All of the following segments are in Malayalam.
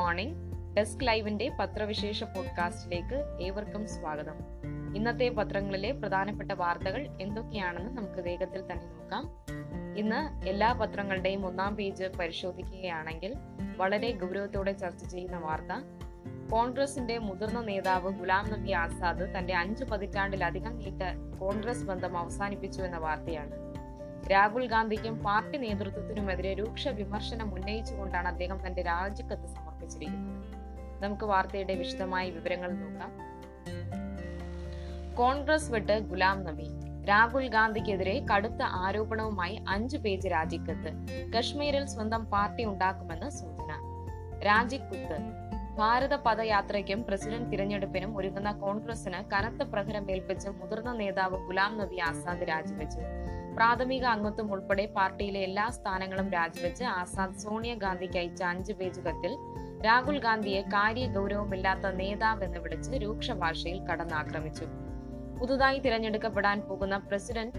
മോർണിംഗ്. ഡെസ്ക് ലൈവിന്റെ പത്രവിശേഷ പോഡ്കാസ്റ്റിലേക്ക് ഏവർക്കും സ്വാഗതം. ഇന്നത്തെ പത്രങ്ങളിലെ പ്രധാനപ്പെട്ട വാർത്തകൾ എന്തൊക്കെയാണെന്ന് നമുക്ക് വേഗത്തിൽ തന്നെ നോക്കാം. ഇന്ന് എല്ലാ പത്രങ്ങളുടെയും ഒന്നാം പേജ് പരിശോധിക്കുകയാണെങ്കിൽ വളരെ ഗൗരവത്തോടെ ചർച്ച ചെയ്യുന്ന വാർത്ത, കോൺഗ്രസിന്റെ മുതിർന്ന നേതാവ് ഗുലാം നബി ആസാദ് തന്റെ 5 പതിറ്റാണ്ടിലധികം നീണ്ട കോൺഗ്രസ് ബന്ധം അവസാനിപ്പിച്ചു എന്ന വാർത്തയാണ്. രാഹുൽ ഗാന്ധിക്കും പാർട്ടി നേതൃത്വത്തിനുമെതിരെ രൂക്ഷ വിമർശനം ഉന്നയിച്ചുകൊണ്ടാണ് അദ്ദേഹം തന്റെ രാജിക്കത്ത് സമർപ്പിച്ചിരിക്കുന്നത്. നമുക്ക് വാർത്തയുടെ വിശദമായ വിവരങ്ങൾ നോക്കാം. കോൺഗ്രസ് വിട്ട് ഗുലാം നബി, രാഹുൽ ഗാന്ധിക്കെതിരെ കടുത്ത ആരോപണവുമായി 5 പേജ് രാജിക്കത്ത്. കശ്മീരിൽ സ്വന്തം പാർട്ടി ഉണ്ടാക്കുമെന്ന് സൂചന. രാജിക്കത്ത്, ഭാരത പദയാത്രയ്ക്കും പ്രസിഡന്റ് തിരഞ്ഞെടുപ്പിനും ഒരുങ്ങുന്ന കോൺഗ്രസിന് കനത്ത പ്രഹരമേൽപ്പിച്ച് മുതിർന്ന നേതാവ് ഗുലാം നബി ആസാദ് രാജിവെച്ചു. പ്രാഥമിക അംഗത്വം ഉൾപ്പെടെ പാർട്ടിയിലെ എല്ലാ സ്ഥാനങ്ങളും രാജിവെച്ച് ആസാദ് സോണിയ ഗാന്ധിക്ക് അയച്ച 5 പേജ് കത്തിൽ രാഹുൽ ഗാന്ധിയെ കാര്യ ഗൗരവമില്ലാത്ത നേതാവെന്ന് വിളിച്ച് രൂക്ഷ ഭാഷയിൽ കടന്നാക്രമിച്ചു. പുതുതായി തിരഞ്ഞെടുക്കപ്പെടാൻ പോകുന്ന പ്രസിഡന്റ്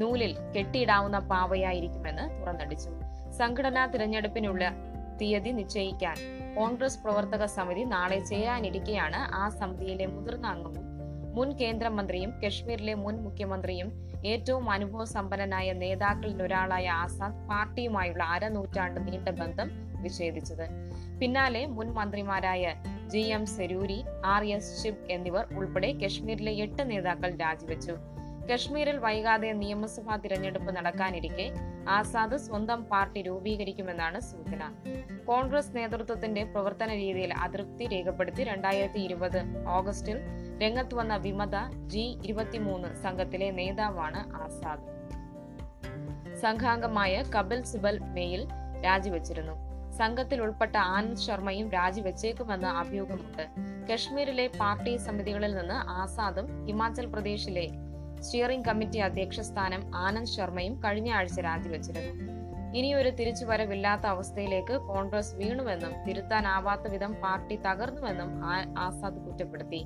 നൂലിൽ കെട്ടിയിടാവുന്ന പാവയായിരിക്കുമെന്ന് തുറന്നടിച്ചു. സംഘടനാ തിരഞ്ഞെടുപ്പിനുള്ള തീയതി നിശ്ചയിക്കാൻ കോൺഗ്രസ് പ്രവർത്തക സമിതി നാളെ ചേരാനിരിക്കെയാണ് ആ സമിതിയിലെ മുതിർന്ന അംഗവും മുൻ കേന്ദ്രമന്ത്രിയും കശ്മീരിലെ മുൻ മുഖ്യമന്ത്രിയും ഏറ്റവും അനുഭവസമ്പന്നനായ നേതാക്കളിലൊരാളായ ആസാദ് പാർട്ടിയുമായുള്ള 1/2 നൂറ്റാണ്ട് നീണ്ട ബന്ധം വിച്ഛേദിച്ചത്. പിന്നാലെ മുൻ മന്ത്രിമാരായ GM സരോരി, R S Shib എന്നിവർ ഉൾപ്പെടെ കശ്മീരിലെ 8 നേതാക്കൾ രാജിവെച്ചു. കശ്മീരിൽ വൈകാതെ നിയമസഭാ തിരഞ്ഞെടുപ്പ് നടക്കാനിരിക്കെ ആസാദ് സ്വന്തം പാർട്ടി രൂപീകരിക്കുമെന്നാണ് സൂചന. കോൺഗ്രസ് നേതൃത്വത്തിന്റെ പ്രവർത്തന രീതിയിൽ അതൃപ്തി രേഖപ്പെടുത്തി 2020 ഓഗസ്റ്റിൽ രംഗത്ത് വന്ന വിമത G23 സംഘത്തിലെ നേതാവാണ് ആസാദ്. സംഘാംഗമായ കപിൽ സിബൽ മേയിൽ രാജിവെച്ചിരുന്നു. സംഘത്തിൽ ഉൾപ്പെട്ട ആനന്ദ് ശർമ്മയും രാജിവെച്ചേക്കുമെന്ന് അഭ്യൂഹമുണ്ട്. കശ്മീരിലെ പാർട്ടി സമിതികളിൽ നിന്ന് ആസാദും ഹിമാചൽ പ്രദേശിലെ സ്റ്റിയറിംഗ് കമ്മിറ്റി അധ്യക്ഷ സ്ഥാനം ആനന്ദ് ശർമ്മയും കഴിഞ്ഞ ആഴ്ച രാജിവെച്ചിരുന്നു. ഇനിയൊരു തിരിച്ചുവരവില്ലാത്ത അവസ്ഥയിലേക്ക് കോൺഗ്രസ് വീണുവെന്നും തിരുത്താനാവാത്ത വിധം പാർട്ടി തകർന്നുവെന്നും ആസാദ് കുറ്റപ്പെടുത്തി.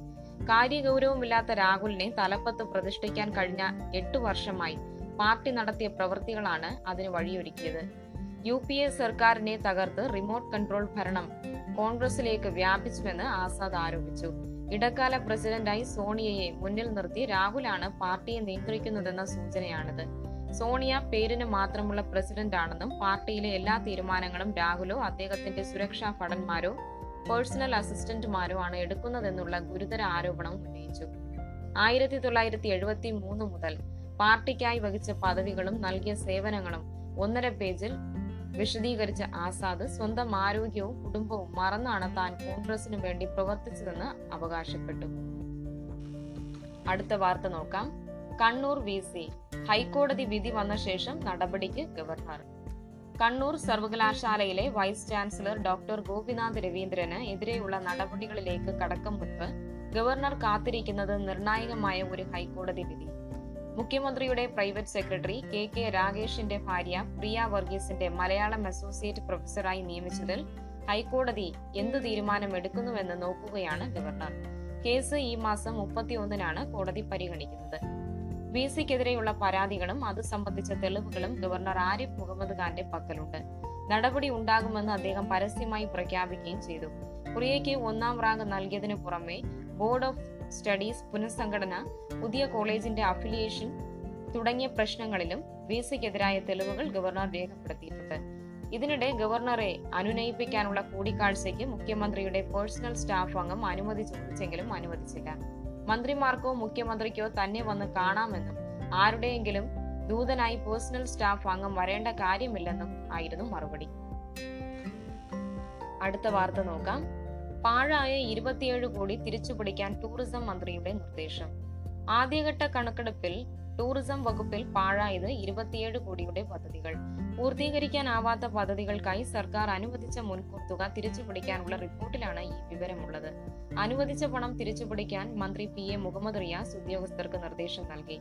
കാര്യഗൗരവമില്ലാത്ത രാഹുലിനെ തലപ്പത്ത് പ്രതിഷ്ഠിക്കാൻ കഴിഞ്ഞ 8 വർഷമായി പാർട്ടി നടത്തിയ പ്രവൃത്തികളാണ് അതിന് വഴിയൊരുക്കിയത്. UPA സർക്കാരിനെ തകർത്ത് റിമോട്ട് കൺട്രോൾ ഭരണം കോൺഗ്രസിലേക്ക് വ്യാപിച്ചുവെന്ന് ആസാദ് ആരോപിച്ചു. ഇടക്കാല പ്രസിഡന്റായി സോണിയയെ മുന്നിൽ നിർത്തി രാഹുലാണ് പാർട്ടിയെ നിയന്ത്രിക്കുന്നതെന്ന സൂചനയാണിത്. സോണിയ പേരിന് മാത്രമുള്ള പ്രസിഡന്റ് ആണെന്നും പാർട്ടിയിലെ എല്ലാ തീരുമാനങ്ങളും രാഹുലോ അദ്ദേഹത്തിന്റെ സുരക്ഷാ ഭടന്മാരോ പേഴ്സണൽ അസിസ്റ്റന്റുമാരോ ആണ് എടുക്കുന്നതെന്നുള്ള ഗുരുതര ആരോപണം ഉന്നയിച്ചു. 1973 മുതൽ പാർട്ടിക്കായി വഹിച്ച പദവികളും നൽകിയ സേവനങ്ങളും 1.5 പേജിൽ വിശദീകരിച്ച ആസാദ് സ്വന്തം ആരോഗ്യവും കുടുംബവും മറന്നാണ് താൻ കോൺഗ്രസിനു വേണ്ടി പ്രവർത്തിച്ചതെന്ന് അവകാശപ്പെട്ടു. അടുത്ത വാർത്ത നോക്കാം. കണ്ണൂർ VC, ഹൈക്കോടതി വിധി വന്ന ശേഷം നടപടിക്ക് ഗവർണർ. കണ്ണൂർ സർവകലാശാലയിലെ വൈസ് ചാൻസലർ ഡോക്ടർ ഗോപിനാഥ് രവീന്ദ്രന് എതിരെയുള്ള നടപടികളിലേക്ക് കടക്കും മുൻപ് ഗവർണർ കാത്തിരിക്കുന്നത് നിർണായകമായ ഒരു ഹൈക്കോടതി വിധി. മുഖ്യമന്ത്രിയുടെ പ്രൈവറ്റ് സെക്രട്ടറി K K രാഗേഷിന്റെ ഭാര്യ പ്രിയ വർഗീസിന്റെ മലയാളം അസോസിയേറ്റ് പ്രൊഫസറായി നിയമിച്ചതിൽ ഹൈക്കോടതി എന്ത് തീരുമാനം എടുക്കുന്നുവെന്ന് നോക്കുകയാണ് ഗവർണർ. കേസ് ഈ മാസം 31-നാണ് കോടതി പരിഗണിക്കുന്നത്. VCക്കെതിരെയുള്ള പരാതികളും അത് സംബന്ധിച്ച തെളിവുകളും ഗവർണർ ആരിഫ് മുഹമ്മദ് ഖാന്റെ പക്കലുണ്ട്. നടപടി ഉണ്ടാകുമെന്ന് അദ്ദേഹം പരസ്യമായി പ്രഖ്യാപിക്കുകയും ചെയ്തു. പ്രിയയ്ക്ക് 1ാം റാങ്ക് നൽകിയതിനു പുറമെ ബോർഡ് ഓഫ് സ്റ്റഡീസ് പുനഃസംഘടന, പുതിയ കോളേജിന്റെ അഫിലിയേഷൻ തുടങ്ങിയ പ്രശ്നങ്ങളിലും VCക്കെതിരായ തെളിവുകൾ ഗവർണർ രേഖപ്പെടുത്തിയിട്ടുണ്ട്. ഇതിനിടെ ഗവർണറെ അനുനയിപ്പിക്കാനുള്ള കൂടിക്കാഴ്ചയ്ക്ക് മുഖ്യമന്ത്രിയുടെ പേഴ്സണൽ സ്റ്റാഫ് അംഗം അനുമതി ചോദിച്ചെങ്കിലും അനുവദിച്ചില്ല. മന്ത്രിമാർക്കോ മുഖ്യമന്ത്രിക്കോ തന്നെ വന്ന് കാണാമെന്നും ആരുടെയെങ്കിലും ദൂതനായി പേഴ്സണൽ സ്റ്റാഫ് അംഗം വരേണ്ട കാര്യമില്ലെന്നും ആയിരുന്നു മറുപടി. അടുത്ത വാർത്ത നോക്കാം. പാഴായ 27 കോടി തിരിച്ചുപിടിക്കാൻ ടൂറിസം മന്ത്രിയുടെ നിർദ്ദേശം. ആദ്യഘട്ട കണക്കെടുപ്പിൽ ടൂറിസം വകുപ്പിൽ പാഴായത് 27 കോടിയുടെ പദ്ധതികൾ. പൂർത്തീകരിക്കാനാവാത്ത പദ്ധതികൾക്കായി സർക്കാർ അനുവദിച്ച മുൻകൂർ തുക തിരിച്ചുപിടിക്കാനുള്ള റിപ്പോർട്ടിലാണ് ഈ വിവരമുള്ളത്. അനുവദിച്ച പണം തിരിച്ചുപിടിക്കാൻ മന്ത്രി PA Muhammad Rias ഉദ്യോഗസ്ഥർക്ക് നിർദ്ദേശം നൽകി.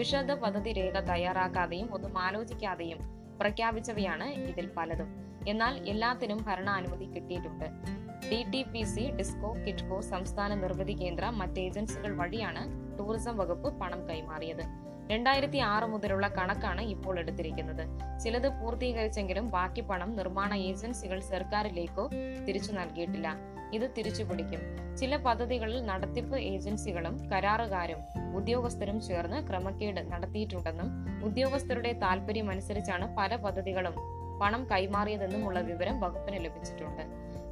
വിശദ പദ്ധതി രേഖ തയ്യാറാക്കാതെയും ഒന്നും ആലോചിക്കാതെയും പ്രഖ്യാപിച്ചവയാണ് ഇതിൽ പലതും. എന്നാൽ എല്ലാത്തിനും ഭരണാനുമതി കിട്ടിയിട്ടുണ്ട്. DTPC, ഡിസ്കോ, കിറ്റ്കോ, സംസ്ഥാന നിർമ്മിതി കേന്ദ്ര, മറ്റ് ഏജൻസികൾ വഴിയാണ് ടൂറിസം വകുപ്പ് പണം കൈമാറിയത്. 2006 മുതലുള്ള കണക്കാണ് ഇപ്പോൾ എടുത്തിരിക്കുന്നത്. ചിലത് പൂർത്തീകരിച്ചെങ്കിലും ബാക്കി പണം നിർമ്മാണ ഏജൻസികൾ സർക്കാരിലേക്കോ തിരിച്ചു നൽകിയിട്ടില്ല. ഇത് തിരിച്ചു പിടിക്കും. ചില പദ്ധതികളിൽ നടത്തിപ്പ് ഏജൻസികളും കരാറുകാരും ഉദ്യോഗസ്ഥരും ചേർന്ന് ക്രമക്കേട് നടത്തിയിട്ടുണ്ടെന്നും ഉദ്യോഗസ്ഥരുടെ താൽപര്യമനുസരിച്ചാണ് പല പദ്ധതികളും പണം കൈമാറിയതെന്നുമുള്ള വിവരം വകുപ്പിന് ലഭിച്ചിട്ടുണ്ട്.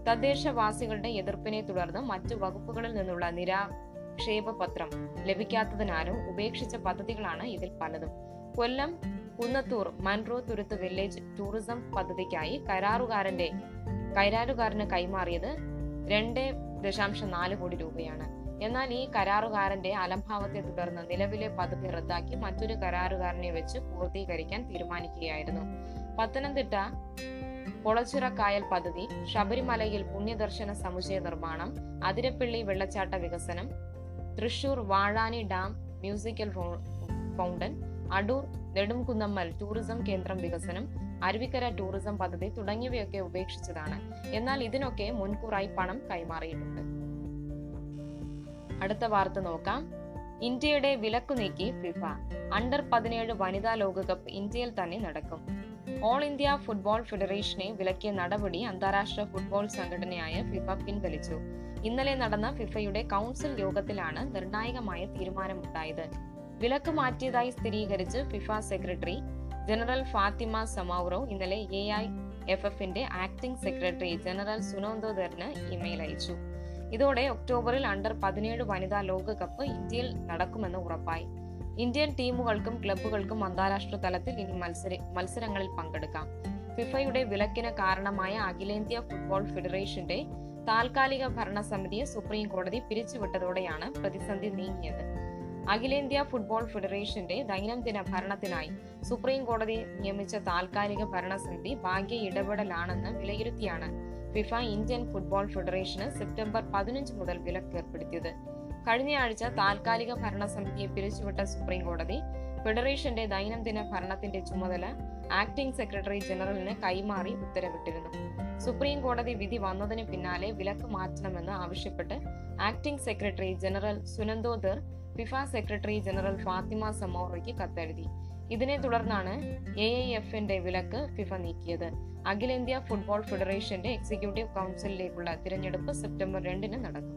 തദ്ദേശവാസികളുടെ എതിർപ്പിനെ തുടർന്ന് മറ്റു വകുപ്പുകളിൽ നിന്നുള്ള നിരാക്ഷേപപത്രം ലഭിക്കാത്തതിനാലും ഉപേക്ഷിച്ച പദ്ധതികളാണ് ഇതിൽ പലതും. കൊല്ലം കുന്നത്തൂർ മൺറോ തുരുത്ത് വില്ലേജ് ടൂറിസം പദ്ധതിക്കായി കരാറുകാരന് കൈമാറിയത് 2.4 കോടി രൂപയാണ്. എന്നാൽ ഈ കരാറുകാരന്റെ അലംഭാവത്തെ തുടർന്ന് നിലവിലെ പദ്ധതി റദ്ദാക്കി മറ്റൊരു കരാറുകാരനെ വെച്ച് പൂർത്തീകരിക്കാൻ തീരുമാനിക്കുകയായിരുന്നു. പത്തനംതിട്ട കൊളച്ചിറക്കായൽ പദ്ധതി, ശബരിമലയിൽ പുണ്യദർശന സമുച്ചയ നിർമ്മാണം, അതിരപ്പള്ളി വെള്ളച്ചാട്ട വികസനം, Thrissur Vazhani dam musical fountain, Adoor Nedumkunnammal tourism കേന്ദ്രം വികസനം, അരുവിക്കര ടൂറിസം പദ്ധതി തുടങ്ങിയവയൊക്കെ ഉപേക്ഷിച്ചതാണ്. എന്നാൽ ഇതിനൊക്കെ മുൻകൂറായി പണം കൈമാറിയിട്ടുണ്ട്. അടുത്ത വാർത്ത നോക്കാം. ഇന്ത്യയുടെ വിലക്കു നീക്കി ഫിഫ. അണ്ടർ-17 വനിതാ ലോകകപ്പ് ഇന്ത്യയിൽ തന്നെ നടക്കും. ഓൾ ഇന്ത്യ ഫുട്ബോൾ ഫെഡറേഷനെ വിലക്കിയ നടപടി അന്താരാഷ്ട്ര ഫുട്ബോൾ സംഘടനയായ ഫിഫ പിൻവലിച്ചു. ഇന്നലെ നടന്ന ഫിഫയുടെ കൗൺസിൽ യോഗത്തിലാണ് നിർണായകമായ തീരുമാനമുണ്ടായത്. വിലക്ക് മാറ്റിയതായി സ്ഥിരീകരിച്ച് FIFA secretary general Fatma Samoura ഇന്നലെ AIFFന്റെ ആക്ടിംഗ് സെക്രട്ടറി ജനറൽ സുനന്ദോ ധറിന് ഇമെയിൽ അയച്ചു. ഇതോടെ ഒക്ടോബറിൽ അണ്ടർ-17 വനിതാ ലോകകപ്പ് ഇന്ത്യയിൽ നടക്കുമെന്ന് ഉറപ്പായി. ഇന്ത്യൻ ടീമുകൾക്കും ക്ലബ്ബുകൾക്കും അന്താരാഷ്ട്ര തലത്തിൽ ഇനി മത്സരങ്ങളിൽ പങ്കെടുക്കാം. ഫിഫയുടെ വിലക്കിന് കാരണമായ അഖിലേന്ത്യാ ഫുട്ബോൾ ഫെഡറേഷന്റെ താൽക്കാലിക ഭരണസമിതിയെ സുപ്രീം കോടതി പിരിച്ചുവിട്ടതോടെയാണ് പ്രതിസന്ധി നീങ്ങിയത്. അഖിലേന്ത്യാ ഫുട്ബോൾ ഫെഡറേഷന്റെ ദൈനംദിന ഭരണത്തിനായി സുപ്രീം കോടതി നിയമിച്ച താൽക്കാലിക ഭരണസമിതി ഭാഗ്യ ഇടപെടലാണെന്ന് വിലയിരുത്തിയാണ് ഫിഫ ഇന്ത്യൻ ഫുട്ബോൾ ഫെഡറേഷന് സെപ്റ്റംബർ 15 മുതൽ വിലക്ക് ഏർപ്പെടുത്തിയത്. കഴിഞ്ഞ ആഴ്ച താൽക്കാലിക ഭരണസമിതിയെ പിരിച്ചുവിട്ട സുപ്രീം കോടതി ഫെഡറേഷന്റെ ദൈനംദിന ഭരണത്തിന്റെ ചുമതല ആക്ടിംഗ് സെക്രട്ടറി ജനറലിന് കൈമാറി ഉത്തരവിട്ടിരുന്നു. സുപ്രീം കോടതി വിധി വന്നതിന് പിന്നാലെ വിലക്ക് മാറ്റണമെന്ന് ആവശ്യപ്പെട്ട് acting secretary general Sunando Dhar FIFA secretary general Fatma സമോറയ്ക്ക് കത്തെഴുതി. ഇതിനെ തുടർന്നാണ് AIFFന്റെ വിലക്ക് ഫിഫ നീക്കിയത്. അഖിലേന്ത്യാ ഫുട്ബോൾ ഫെഡറേഷന്റെ എക്സിക്യൂട്ടീവ് കൗൺസിലിലേക്കുള്ള തിരഞ്ഞെടുപ്പ് സെപ്റ്റംബർ 2 നടക്കും.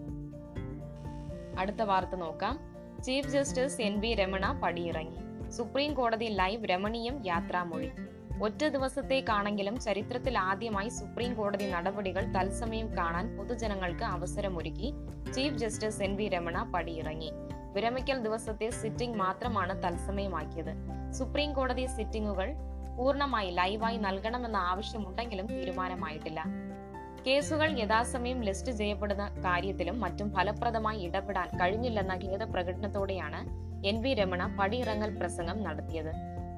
അടുത്ത വാർത്ത നോക്കാം. ചീഫ് ജസ്റ്റിസ് NV Ramana പടിയിറങ്ങി. സുപ്രീം കോടതി ലൈവ് രമണീയം യാത്രാമൊഴി. ഒറ്റ ദിവസത്തേക്കാണെങ്കിലും ചരിത്രത്തിൽ ആദ്യമായി സുപ്രീം കോടതി നടപടികൾ തത്സമയം കാണാൻ പൊതുജനങ്ങൾക്ക് അവസരമൊരുക്കി ചീഫ് ജസ്റ്റിസ് NV Ramana പടിയിറങ്ങി. വിരമിക്കൽ ദിവസത്തെ സിറ്റിംഗ് മാത്രമാണ് തത്സമയമാക്കിയത്. സുപ്രീം കോടതി സിറ്റിംഗുകൾ പൂർണ്ണമായി ലൈവായി നൽകണമെന്ന ആവശ്യമുണ്ടെങ്കിലും തീരുമാനമായിട്ടില്ല. കേസുകൾ യഥാസമയം ലിസ്റ്റ് ചെയ്യപ്പെടുന്ന കാര്യത്തിലും മറ്റും ഫലപ്രദമായി ഇടപെടാൻ കഴിഞ്ഞില്ലെന്ന ഖേദപ്രകടനത്തോടെയാണ് NV Ramana പടിയിറങ്ങൽ പ്രസംഗം നടത്തിയത്.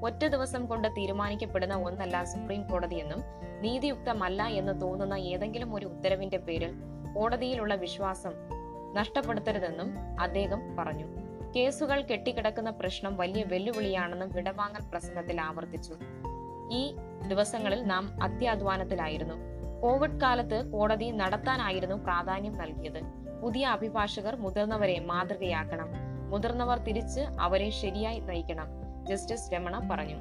ഒറ്റ ദിവസം കൊണ്ട് തീരുമാനിക്കപ്പെടുന്ന ഒന്നല്ല സുപ്രീം കോടതിയെന്നും നീതിയുക്തമല്ല എന്ന് തോന്നുന്ന ഏതെങ്കിലും ഒരു ഉത്തരവിന്റെ പേരിൽ കോടതിയിലുള്ള വിശ്വാസം നഷ്ടപ്പെടുത്തരുതെന്നും അദ്ദേഹം പറഞ്ഞു. കേസുകൾ കെട്ടിക്കിടക്കുന്ന പ്രശ്നം വലിയ വെല്ലുവിളിയാണെന്നും വിടവാങ്ങൽ പ്രസംഗത്തിൽ ആവർത്തിച്ചു. ഈ ദിവസങ്ങളിൽ നാം അത്യാധ്വാനത്തിലായിരുന്നു. കോവിഡ് കാലത്ത് കോടതി നടത്താനായിരുന്നു പ്രാധാന്യം നൽകിയത്. പുതിയ അഭിഭാഷകർ മുതിർന്നവരെ മാതൃകയാക്കണം. മുതിർന്നവർ തിരിച്ച് അവരെ ശരിയായി നയിക്കണം, ജസ്റ്റിസ് രമണ പറഞ്ഞു.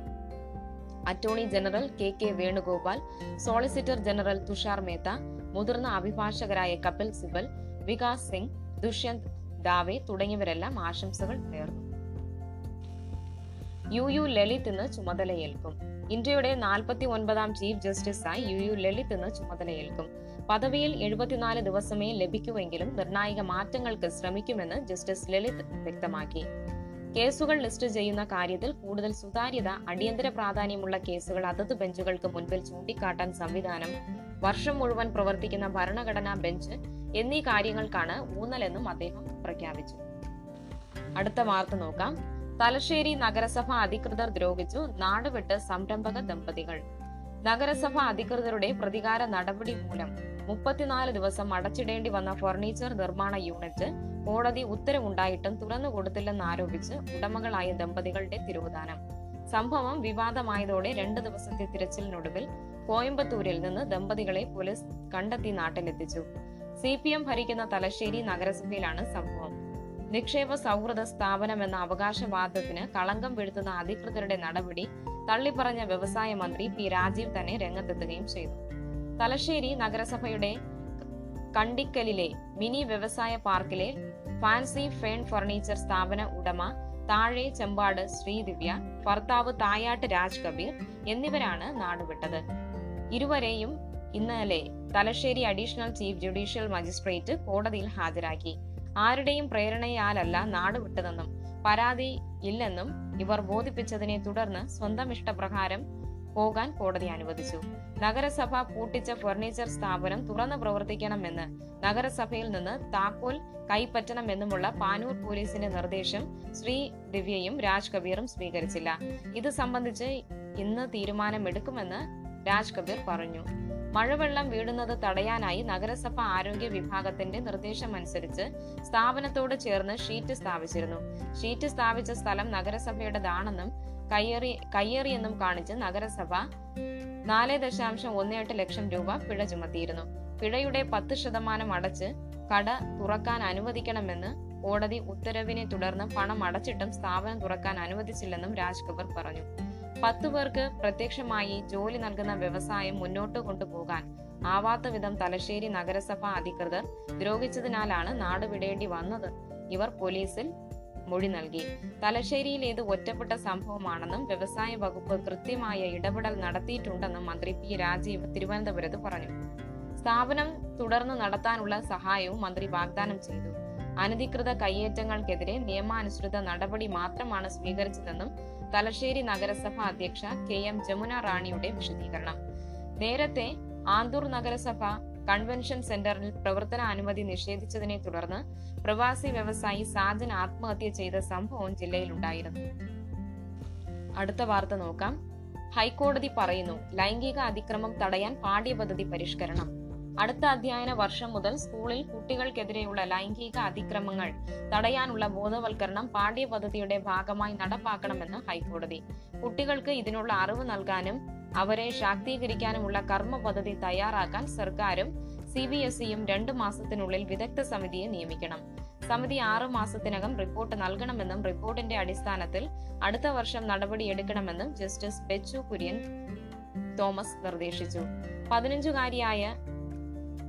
Attorney general KK Venugopal, solicitor general Tushar Mehta, മുതിർന്ന അഭിഭാഷകരായ കപിൽ സിബൽ, വികാസ് സിംഗ്, ദുഷ്യന്ത് ദാവേ തുടങ്ങിയവരെല്ലാം ആശംസകൾ നേർന്നു. UU Lalit ഇന്ന് ചുമതലയേൽക്കും. ഇന്ത്യയുടെ 49ാം ചീഫ് ജസ്റ്റിസായി UU Lalit ഇന്ന് ചുമതലയേൽക്കും. പദവിയിൽ 74 ദിവസമേ ലഭിക്കുമെങ്കിലും നിർണായക മാറ്റങ്ങൾക്ക് ശ്രമിക്കുമെന്ന് ജസ്റ്റിസ് ലളിത് വ്യക്തമാക്കി. കേസുകൾ ലിസ്റ്റ് ചെയ്യുന്ന കാര്യത്തിൽ കൂടുതൽ സുതാര്യത, അടിയന്തര പ്രാധാന്യമുള്ള കേസുകൾ അതത് ബെഞ്ചുകൾക്ക് മുൻപിൽ ചൂണ്ടിക്കാട്ടാൻ സംവിധാനം, വർഷം മുഴുവൻ പ്രവർത്തിക്കുന്ന ഭരണഘടനാ ബെഞ്ച് എന്നീ കാര്യങ്ങൾക്കാണ് ഊന്നലെന്നും അദ്ദേഹം പ്രഖ്യാപിച്ചു. അടുത്ത വാർത്ത നോക്കാം. തലശ്ശേരി നഗരസഭ അധികൃതർ ദ്രോഹിച്ചു. നാടുവിട്ട് സംരംഭക ദമ്പതികൾ. നഗരസഭ അധികൃതരുടെ പ്രതികാര നടപടി മൂലം 34 ദിവസം അടച്ചിടേണ്ടി വന്ന ഫർണിച്ചർ നിർമ്മാണ യൂണിറ്റ് കോടതി ഉത്തരവുണ്ടായിട്ടും തുറന്നുകൊടുത്തില്ലെന്നാരോപിച്ച് ഉടമകളായ ദമ്പതികളുടെ തിരോധാനം. സംഭവം വിവാദമായതോടെ 2 ദിവസത്തെ തിരച്ചിലിനൊടുവിൽ കോയമ്പത്തൂരിൽ നിന്ന് ദമ്പതികളെ പോലീസ് കണ്ടെത്തി നാട്ടിലെത്തിച്ചു. CPM ഭരിക്കുന്ന തലശ്ശേരി നഗരസഭയിലാണ് സംഭവം. നിക്ഷേപ സൗഹൃദ സ്ഥാപനമെന്ന അവകാശവാദത്തിന് കളങ്കം വീഴ്ത്തുന്ന അധികൃതരുടെ നടപടി തള്ളിപ്പറഞ്ഞ വ്യവസായ മന്ത്രി പി രാജീവ് തന്നെ രംഗത്തെത്തുകയും ചെയ്തു. തലശ്ശേരി നഗരസഭയുടെ കണ്ടിക്കലിലെ മിനി വ്യവസായ പാർക്കിലെ ഫാൻസി ഫേൺ ഫർണിച്ചർ സ്ഥാപന ഉടമ താഴെ ചെമ്പാട് ശ്രീദിവ്യ, ഭർത്താവ് തായാട്ട് രാജ് കബീർ എന്നിവരാണ് നാടുവിട്ടത്. ഇരുവരെയും ഇന്നലെ Thalassery additional chief judicial magistrate കോടതിയിൽ ഹാജരാക്കി. ആരുടെയും പ്രേരണയാലല്ല നാടുവിട്ടതെന്നും പരാതി ഇല്ലെന്നും ഇവർ ബോധിപ്പിച്ചതിനെ തുടർന്ന് സ്വന്തം ഇഷ്ടപ്രകാരം പോകാൻ കോടതി അനുവദിച്ചു. നഗരസഭ പൂട്ടിച്ച ഫർണിച്ചർ സ്ഥാപനം തുറന്നു പ്രവർത്തിക്കണമെന്ന് നഗരസഭയിൽ നിന്ന് താക്കോൽ കൈപ്പറ്റണമെന്നുമുള്ള പാനൂർ പോലീസിന്റെ നിർദ്ദേശം ശ്രീ ദിവ്യയും രാജ് കബീറും സ്വീകരിച്ചില്ല. ഇത് സംബന്ധിച്ച് ഇന്ന് തീരുമാനമെടുക്കുമെന്ന് രാജ് കബീർ പറഞ്ഞു. മഴവെള്ളം വീഴുന്നത് തടയാനായി നഗരസഭ ആരോഗ്യ വിഭാഗത്തിന്റെ നിർദ്ദേശമനുസരിച്ച് സ്ഥാപനത്തോട് ചേർന്ന് ഷീറ്റ് സ്ഥാപിച്ചിരുന്നു. ഷീറ്റ് സ്ഥാപിച്ച സ്ഥലം നഗരസഭയുടേതാണെന്നും കയ്യേറിയെന്നും കാണിച്ച് നഗരസഭ 4.18 ലക്ഷം രൂപ പിഴ ചുമത്തിയിരുന്നു. പിഴയുടെ 10% അടച്ച് കട തുറക്കാൻ അനുവദിക്കണമെന്ന് കോടതി ഉത്തരവിനെ തുടർന്ന് പണം അടച്ചിട്ടും സ്ഥാപനം തുറക്കാൻ അനുവദിച്ചില്ലെന്നും രാജ് കബീർ പറഞ്ഞു. 10 പേർക്ക് പ്രത്യക്ഷമായി ജോലി നൽകുന്ന വ്യവസായം മുന്നോട്ട് കൊണ്ടുപോകാൻ ആവാത്ത വിധം തലശ്ശേരി നഗരസഭ അധികൃതർ ദ്രോഹിച്ചതിനാലാണ് നാടുവിടേണ്ടി വന്നത്. ഇവർ പോലീസിൽ മൊഴി നൽകി. തലശ്ശേരിയിൽ ഇത് ഒറ്റപ്പെട്ട സംഭവമാണെന്നും വ്യവസായ വകുപ്പ് കൃത്യമായ ഇടപെടൽ നടത്തിയിട്ടുണ്ടെന്നും മന്ത്രി പി രാജീവ് തിരുവനന്തപുരത്ത് പറഞ്ഞു. സ്ഥാപനം തുടർന്ന് നടത്താനുള്ള സഹായവും മന്ത്രി വാഗ്ദാനം ചെയ്തു. അനധികൃത കയ്യേറ്റങ്ങൾക്കെതിരെ നിയമാനുസൃത നടപടി മാത്രമാണ് സ്വീകരിച്ചതെന്നും തലശ്ശേരി നഗരസഭ അധ്യക്ഷ കെ എം ജമുന റാണിയുടെ വിശദീകരണം. നേരത്തെ ആന്തൂർ നഗരസഭ കൺവെൻഷൻ സെന്ററിൽ പ്രവർത്തന അനുമതി നിഷേധിച്ചതിനെ തുടർന്ന് പ്രവാസി വ്യവസായി സാജൻ ആത്മഹത്യ ചെയ്ത സംഭവം ജില്ലയിലുണ്ടായിരുന്നു. അടുത്ത വാർത്ത നോക്കാം. ഹൈക്കോടതി പറയുന്നു, ലൈംഗിക അതിക്രമം തടയാൻ പാഠ്യപദ്ധതി പരിഷ്കരണം. അടുത്ത അധ്യയന വർഷം മുതൽ സ്കൂളിൽ കുട്ടികൾക്കെതിരെയുള്ള ലൈംഗിക അതിക്രമങ്ങൾ തടയാനുള്ള ബോധവൽക്കരണം പാഠ്യപദ്ധതിയുടെ ഭാഗമായി നടപ്പാക്കണമെന്ന് ഹൈക്കോടതി. കുട്ടികൾക്ക് ഇതിനുള്ള അറിവ് നൽകാനും അവരെ ശാക്തീകരിക്കാനുമുള്ള കർമ്മ പദ്ധതി തയ്യാറാക്കാൻ സർക്കാരും CBSEയും 2 മാസത്തിനുള്ളിൽ വിദഗ്ധ സമിതിയെ നിയമിക്കണം. സമിതി 6 മാസത്തിനകം റിപ്പോർട്ട് നൽകണമെന്നും റിപ്പോർട്ടിന്റെ അടിസ്ഥാനത്തിൽ അടുത്ത വർഷം നടപടിയെടുക്കണമെന്നും ജസ്റ്റിസ് ബെച്ചു കുര്യൻ തോമസ് നിർദ്ദേശിച്ചു. 15-കാരിയായ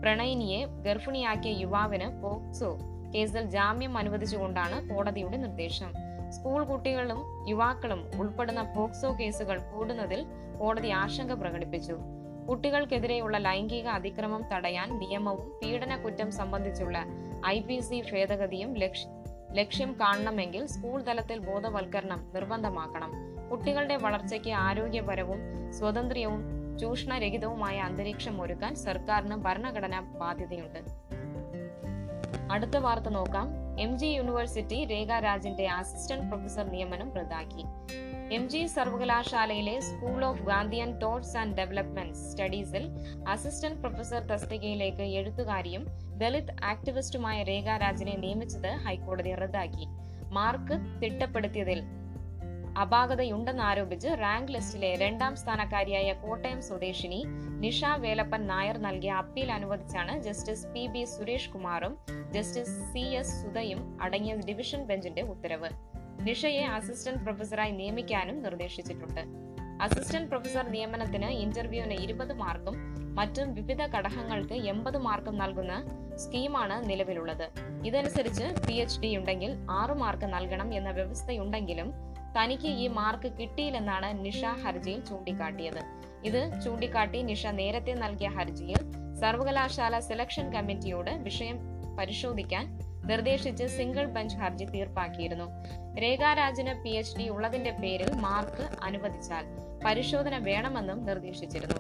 പ്രണയിനിയെ ഗർഭിണിയാക്കിയ യുവാവിന് പോക്സോ കേസിൽ ജാമ്യം അനുവദിച്ചുകൊണ്ടാണ് കോടതിയുടെ നിർദ്ദേശം. സ്കൂൾ കുട്ടികളും യുവാക്കളും ഉൾപ്പെടുന്ന പോക്സോ കേസുകൾ കൂടുന്നതിൽ കോടതി ആശങ്ക പ്രകടിപ്പിച്ചു. കുട്ടികൾക്കെതിരെയുള്ള ലൈംഗിക അതിക്രമം തടയാൻ നിയമവും പീഡന കുറ്റം സംബന്ധിച്ചുള്ള IPC ഭേദഗതിയും ലക്ഷ്യം കാണണമെങ്കിൽ സ്കൂൾ തലത്തിൽ ബോധവൽക്കരണം നിർബന്ധമാക്കണം. കുട്ടികളുടെ വളർച്ചയ്ക്ക് ആരോഗ്യപരവും സ്വതന്ത്രവും ചൂഷണരഹിതവുമായ അന്തരീക്ഷം ഒരുക്കാൻ സർക്കാരിന് ഭരണഘടനാ ബാധ്യതയുണ്ട്. അടുത്ത വാർത്ത നോക്കാം. MG യൂണിവേഴ്സിറ്റി രേഖ രാജിന്റെ അസിസ്റ്റന്റ് പ്രൊഫസർ നിയമനം റദ്ദാക്കി. MG സർവകലാശാലയിലെ school of Gandhian thoughts and development സ്റ്റഡീസിൽ അസിസ്റ്റന്റ് പ്രൊഫസർ തസ്തികയിലേക്ക് എഴുത്തുകാരിയും ദളിത് ആക്ടിവിസ്റ്റുമായ രേഖ രാജിനെ നിയമിച്ചത് ഹൈക്കോടതി റദ്ദാക്കി. മാർക്ക് തിട്ടപ്പെടുത്തിയതിൽ അപാകതയുണ്ടെന്നാരോപിച്ച് റാങ്ക് ലിസ്റ്റിലെ 2ാം സ്ഥാനക്കാരിയായ കോട്ടയം സ്വദേശിനി നിഷ വേലപ്പൻ നായർ നൽകിയ അപ്പീൽ അനുവദിച്ചാണ് ജസ്റ്റിസ് PB സുരേഷ് കുമാറും ജസ്റ്റിസ് CS സുധയും അടങ്ങിയ ഡിവിഷൻ ബെഞ്ചിന്റെ ഉത്തരവ്. നിഷയെ അസിസ്റ്റന്റ് പ്രൊഫസറായി നിയമിക്കാനും നിർദ്ദേശിച്ചിട്ടുണ്ട്. അസിസ്റ്റന്റ് പ്രൊഫസർ നിയമനത്തിന് ഇന്റർവ്യൂവിന് 20 മാർക്കും മറ്റും വിവിധ ഘടകങ്ങൾക്ക് 80 മാർക്കും നൽകുന്ന സ്കീമാണ് നിലവിലുള്ളത്. ഇതനുസരിച്ച് PhD ഉണ്ടെങ്കിൽ 6 മാർക്ക് നൽകണം എന്ന വ്യവസ്ഥയുണ്ടെങ്കിലും തനിക്ക് ഈ മാർക്ക് കിട്ടിയില്ലെന്നാണ് നിഷ ഹർജിയിൽ ചൂണ്ടിക്കാട്ടിയത്. ഇത് ചൂണ്ടിക്കാട്ടി നിഷ നേരത്തെ നൽകിയ ഹർജിയിൽ സർവകലാശാല സെലക്ഷൻ കമ്മിറ്റിയോട് വിഷയം പരിശോധിക്കാൻ നിർദ്ദേശിച്ച് സിംഗിൾ ബെഞ്ച് ഹർജി തീർപ്പാക്കിയിരുന്നു. രേഖാരാജിന് PhD ഉള്ളതിന്റെ പേരിൽ മാർക്ക് അനുവദിച്ചാൽ പരിശോധന വേണമെന്നും നിർദ്ദേശിച്ചിരുന്നു.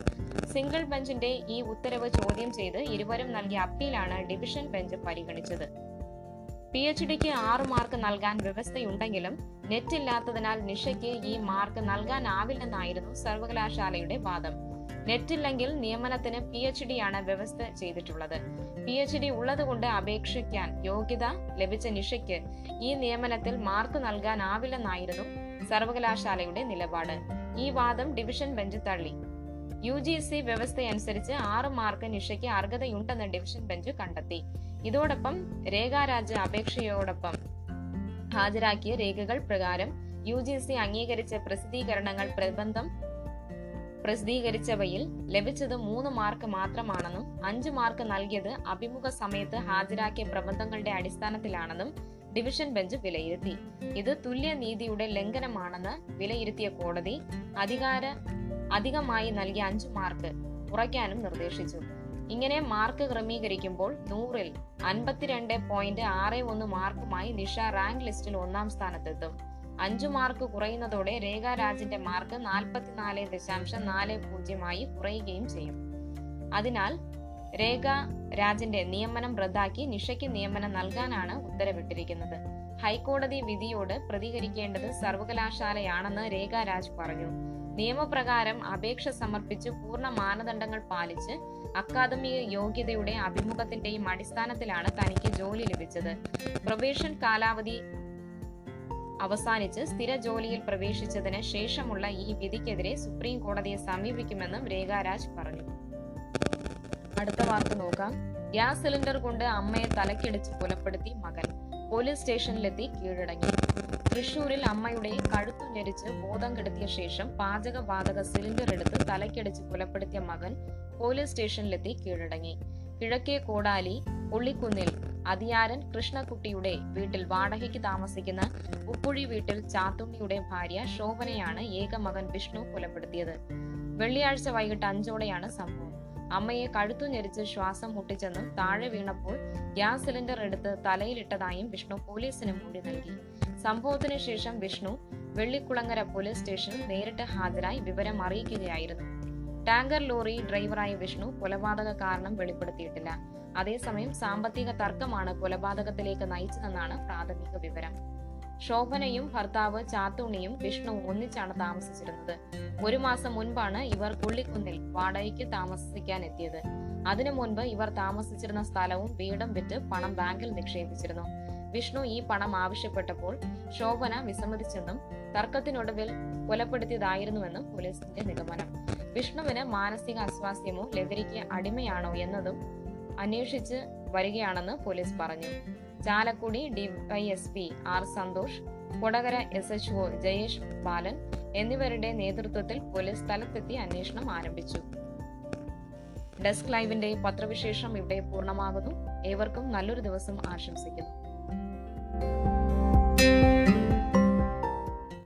സിംഗിൾ ബെഞ്ചിന്റെ ഈ ഉത്തരവ് ചോദ്യം ചെയ്ത് ഇരുവരും നൽകിയ അപ്പീലാണ് ഡിവിഷൻ ബെഞ്ച് പരിഗണിച്ചത്. PhDക്ക് 6 മാർക്ക് നൽകാൻ വ്യവസ്ഥയുണ്ടെങ്കിലും നെറ്റ് ഇല്ലാത്തതിനാൽ നിഷയ്ക്ക് ഈ മാർക്ക് നൽകാനാവില്ലെന്നായിരുന്നു സർവകലാശാലയുടെ വാദം. നെറ്റില്ലെങ്കിൽ നിയമനത്തിന് PhD ആണ് വ്യവസ്ഥ ചെയ്തിട്ടുള്ളത്. PhD ഉള്ളതുകൊണ്ട് അപേക്ഷിക്കാൻ യോഗ്യത ലഭിച്ച നിഷയ്ക്ക് ഈ നിയമനത്തിൽ മാർക്ക് നൽകാനാവില്ലെന്നായിരുന്നു സർവകലാശാലയുടെ നിലപാട്. ഈ വാദം ഡിവിഷൻ ബെഞ്ച് തള്ളി. UGC വ്യവസ്ഥയനുസരിച്ച് 6 മാർക്ക് നിഷയ്ക്ക് അർഹതയുണ്ടെന്ന് ഡിവിഷൻ ബെഞ്ച് കണ്ടെത്തി. ഇതോടൊപ്പം രേഖാരാജ് അപേക്ഷയോടൊപ്പം ഹാജരാക്കിയ രേഖകൾ പ്രകാരം UGC അംഗീകരിച്ച പ്രസിദ്ധീകരണങ്ങൾ പ്രബന്ധം പ്രസിദ്ധീകരിച്ചവയിൽ ലഭിച്ചത് 3 മാർക്ക് മാത്രമാണെന്നും 5 മാർക്ക് നൽകിയത് അഭിമുഖ സമയത്ത് ഹാജരാക്കിയ പ്രബന്ധങ്ങളുടെ അടിസ്ഥാനത്തിലാണെന്നും ഡിവിഷൻ ബെഞ്ച് വിലയിരുത്തി. ഇത് തുല്യനീതിയുടെ ലംഘനമാണെന്ന് വിലയിരുത്തിയ കോടതി അധികമായി നൽകിയ 5 മാർക്ക് കുറയ്ക്കാനും നിർദ്ദേശിച്ചു. ഇങ്ങനെ മാർക്ക് ക്രമീകരിക്കുമ്പോൾ 100-ൽ 52.61 മാർക്കുമായി നിഷ റാങ്ക് ലിസ്റ്റിൽ 1-ാം സ്ഥാനത്തെത്തും. 5 മാർക്ക് കുറയുന്നതോടെ രേഖാ രാജിന്റെ മാർക്ക് 44.40 കുറയുകയും ചെയ്യും. അതിനാൽ രേഖാ രാജിന്റെ നിയമനം റദ്ദാക്കി നിഷയ്ക്ക് നിയമനം നൽകാനാണ് ഉത്തരവിട്ടിരിക്കുന്നത്. ഹൈക്കോടതി വിധിയോട് പ്രതികരിക്കേണ്ടത് സർവകലാശാലയാണെന്ന് രേഖാ രാജ് പറഞ്ഞു. നിയമപ്രകാരം അപേക്ഷ സമർപ്പിച്ച് പൂർണ്ണ മാനദണ്ഡങ്ങൾ പാലിച്ച് അക്കാദമിക യോഗ്യതയുടെ അഭിമുഖത്തിന്റെയും അടിസ്ഥാനത്തിലാണ് തനിക്ക് ജോലി ലഭിച്ചത്. പ്രൊബേഷൻ കാലാവധി അവസാനിച്ച് സ്ഥിര ജോലിയിൽ പ്രവേശിച്ചതിന് ശേഷമുള്ള ഈ വിധിക്കെതിരെ സുപ്രീം കോടതിയെ സമീപിക്കുമെന്നും രേഖാ രാജ് പറഞ്ഞു. അടുത്ത വാർത്ത നോക്കാം. ഗ്യാസ് സിലിണ്ടർ കൊണ്ട് അമ്മയെ തലക്കടിച്ച് കൊലപ്പെടുത്തി മകൻ, പോലീസ് സ്റ്റേഷനിലെത്തി കീഴടങ്ങി. തൃശൂരിൽ അമ്മയുടെ കഴുത്തു ഞെരിച്ച് ബോധം കെടുത്തിയ ശേഷം പാചകവാതക സിലിണ്ടർ എടുത്ത് തലക്കടിച്ച് കൊലപ്പെടുത്തിയ മകൻ പോലീസ് സ്റ്റേഷനിലെത്തി കീഴടങ്ങി. കിഴക്കേ കോടാലി ഉള്ളിക്കുന്നിൽ അതിയാരൻ കൃഷ്ണക്കുട്ടിയുടെ വീട്ടിൽ വാടകയ്ക്ക് താമസിക്കുന്ന ഉപ്പുഴി വീട്ടിൽ ചാത്തുണ്ണിയുടെ ഭാര്യ ശോഭനയാണ് ഏക മകൻ വിഷ്ണു കൊലപ്പെടുത്തിയത്. വെള്ളിയാഴ്ച വൈകിട്ട് 5 മണിയോടെയാണ് സംഭവം. അമ്മയെ കഴുത്തു ഞെരിച്ച് ശ്വാസം മുട്ടിച്ചെന്നും താഴെ വീണപ്പോൾ ഗ്യാസ് സിലിണ്ടർ എടുത്ത് തലയിലിട്ടതായും വിഷ്ണു പോലീസിന് മൊഴി നൽകി. സംഭവത്തിന് ശേഷം വിഷ്ണു വെള്ളിക്കുളങ്ങര പോലീസ് സ്റ്റേഷനിൽ നേരിട്ട് ഹാജരായി വിവരം അറിയിക്കുകയായിരുന്നു. ടാങ്കർ ലോറി ഡ്രൈവറായ വിഷ്ണു കൊലപാതക കാരണം വെളിപ്പെടുത്തിയിട്ടില്ല. അതേസമയം സാമ്പത്തിക തർക്കമാണ് കൊലപാതകത്തിലേക്ക് നയിച്ചതെന്നാണ് പ്രാഥമിക വിവരം. ശോഭനയും ഭർത്താവ് ചാത്തുണ്ണിയും വിഷ്ണു ഒന്നിച്ചാണ് താമസിച്ചിരുന്നത്. 1 മാസം മുൻപാണ് ഇവർ പുള്ളിക്കുന്നിൽ വാടകയ്ക്ക് താമസിക്കാനെത്തിയത്. അതിനു മുൻപ് ഇവർ താമസിച്ചിരുന്ന സ്ഥലവും വീടും വിറ്റ് പണം ബാങ്കിൽ നിക്ഷേപിച്ചിരുന്നു. വിഷ്ണു ഈ പണം ആവശ്യപ്പെട്ടപ്പോൾ ശോഭന വിസമ്മതിച്ചെന്നും തർക്കത്തിനൊടുവിൽ കൊലപ്പെടുത്തിയതായിരുന്നുവെന്നും പോലീസിന്റെ നിഗമനം. വിഷ്ണുവിന് മാനസിക അസ്വാസ്ഥ്യമോ ലഹരിക്ക് അടിമയാണോ എന്നതും അന്വേഷിച്ച് വരികയാണെന്ന് പോലീസ് പറഞ്ഞു. Chalakudy DYSP R Santhosh, Kodakara SHO Jayesh Balan എന്നിവരുടെ നേതൃത്വത്തിൽ പോലീസ് സ്ഥലത്തെത്തി അന്വേഷണം ആരംഭിച്ചു. ഡെസ്ക് ലൈവിന്റെ പത്രവിശേഷം ഇവിടെ പൂർണ്ണമാകുന്നു. ഏവർക്കും നല്ലൊരു ദിവസം ആശംസിക്കുന്നു.